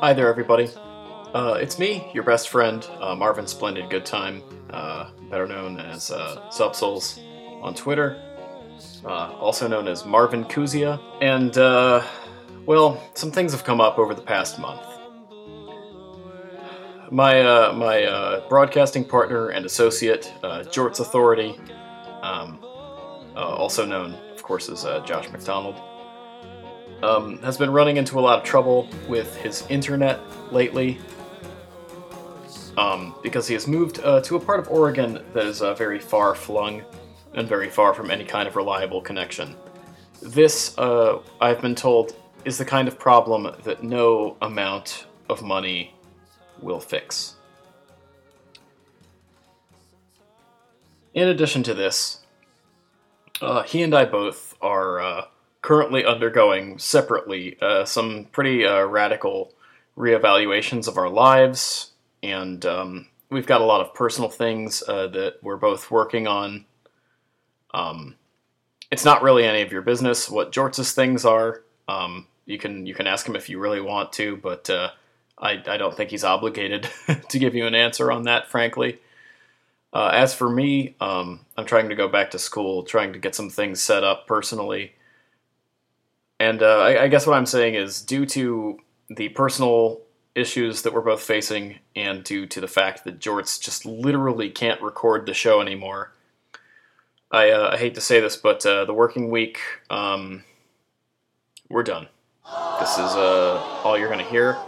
Hi there, everybody. It's me, your best friend, Marvin Splendid Goodtime, better known as SubSouls on Twitter, also known as Marvin Kuzia. And, well, some things have come up over the past month. My broadcasting partner and associate, Jorts Authority, also known, of course, as Josh McDonald, has been running into a lot of trouble with his internet lately, because he has moved to a part of Oregon that is very far flung and very far from any kind of reliable connection. This, I've been told, is the kind of problem that no amount of money will fix. In addition to this, he and I both are currently undergoing separately some pretty radical reevaluations of our lives, and we've got a lot of personal things that we're both working on. It's not really any of your business what Jorts' things are. You can ask him if you really want to, but I don't think he's obligated to give you an answer on that, frankly. As for me, I'm trying to go back to school, trying to get some things set up personally. And I guess what I'm saying is, due to the personal issues that we're both facing, and due to the fact that Jorts just literally can't record the show anymore, I hate to say this, but the working week, we're done. This is all you're going to hear.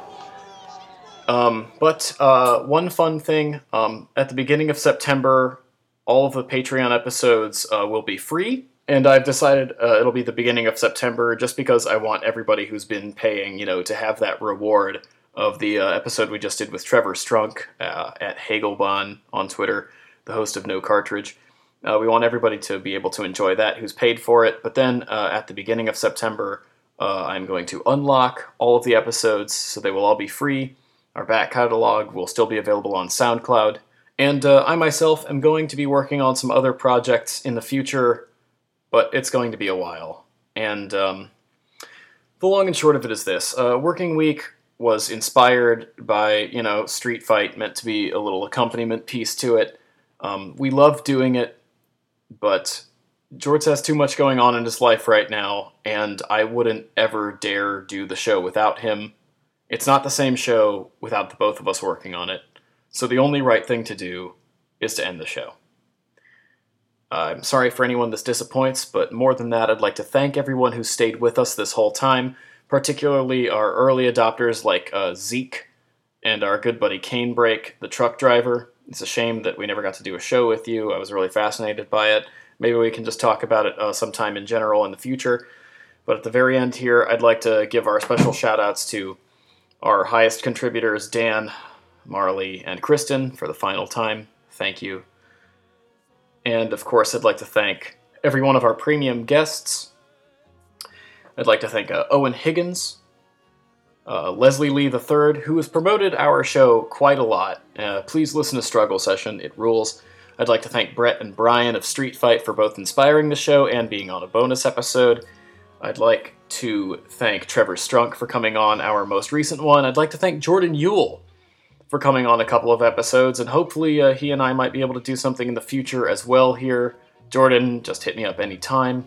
But one fun thing, at the beginning of September, all of the Patreon episodes will be free. And I've decided it'll be the beginning of September just because I want everybody who's been paying, to have that reward of the episode we just did with Trevor Strunk at Hagelbahn on Twitter, the host of No Cartridge. We want everybody to be able to enjoy that who's paid for it. But then at the beginning of September, I'm going to unlock all of the episodes so they will all be free. Our back catalog will still be available on SoundCloud. And I myself am going to be working on some other projects in the future, but it's going to be a while. And the long and short of it is this. Working Week was inspired by, Street Fight, meant to be a little accompaniment piece to it. We love doing it, but Jorts has too much going on in his life right now, and I wouldn't ever dare do the show without him. It's not the same show without the both of us working on it, so the only right thing to do is to end the show. I'm sorry for anyone this disappoints, but more than that, I'd like to thank everyone who stayed with us this whole time, particularly our early adopters like Zeke and our good buddy Canebrake, the truck driver. It's a shame that we never got to do a show with you. I was really fascinated by it. Maybe we can just talk about it sometime in general in the future. But at the very end here, I'd like to give our special shout-outs to our highest contributors, Dan, Marley, and Kristen, for the final time. Thank you. And, of course, I'd like to thank every one of our premium guests. I'd like to thank Owen Higgins, Leslie Lee III, who has promoted our show quite a lot. Please listen to Struggle Session. It rules. I'd like to thank Brett and Brian of Street Fight for both inspiring the show and being on a bonus episode. I'd like to thank Trevor Strunk for coming on our most recent one. I'd like to thank Jordan Yule for coming on a couple of episodes, and hopefully he and I might be able to do something in the future as well here. Jordan, just hit me up anytime.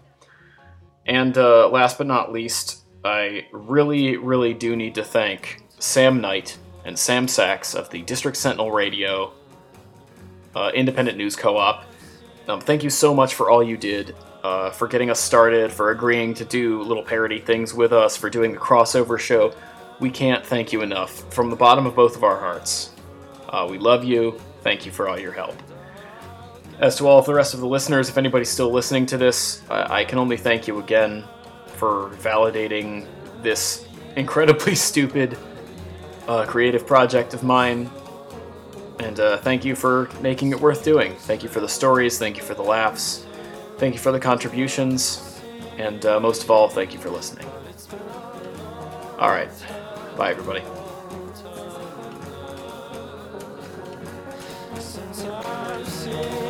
And last but not least, I really, really do need to thank Sam Knight and Sam Sachs of the District Sentinel Radio Independent News Co-op. Thank you so much for all you did, for getting us started, for agreeing to do little parody things with us, for doing the crossover show. We can't thank you enough. From the bottom of both of our hearts, we love you. Thank you for all your help. As to all of the rest of the listeners, if anybody's still listening to this, I can only thank you again for validating this incredibly stupid creative project of mine. And thank you for making it worth doing. Thank you for the stories. Thank you for the laughs. Thank you for the contributions. And most of all, thank you for listening. All right. Bye, everybody. Sometimes, yeah.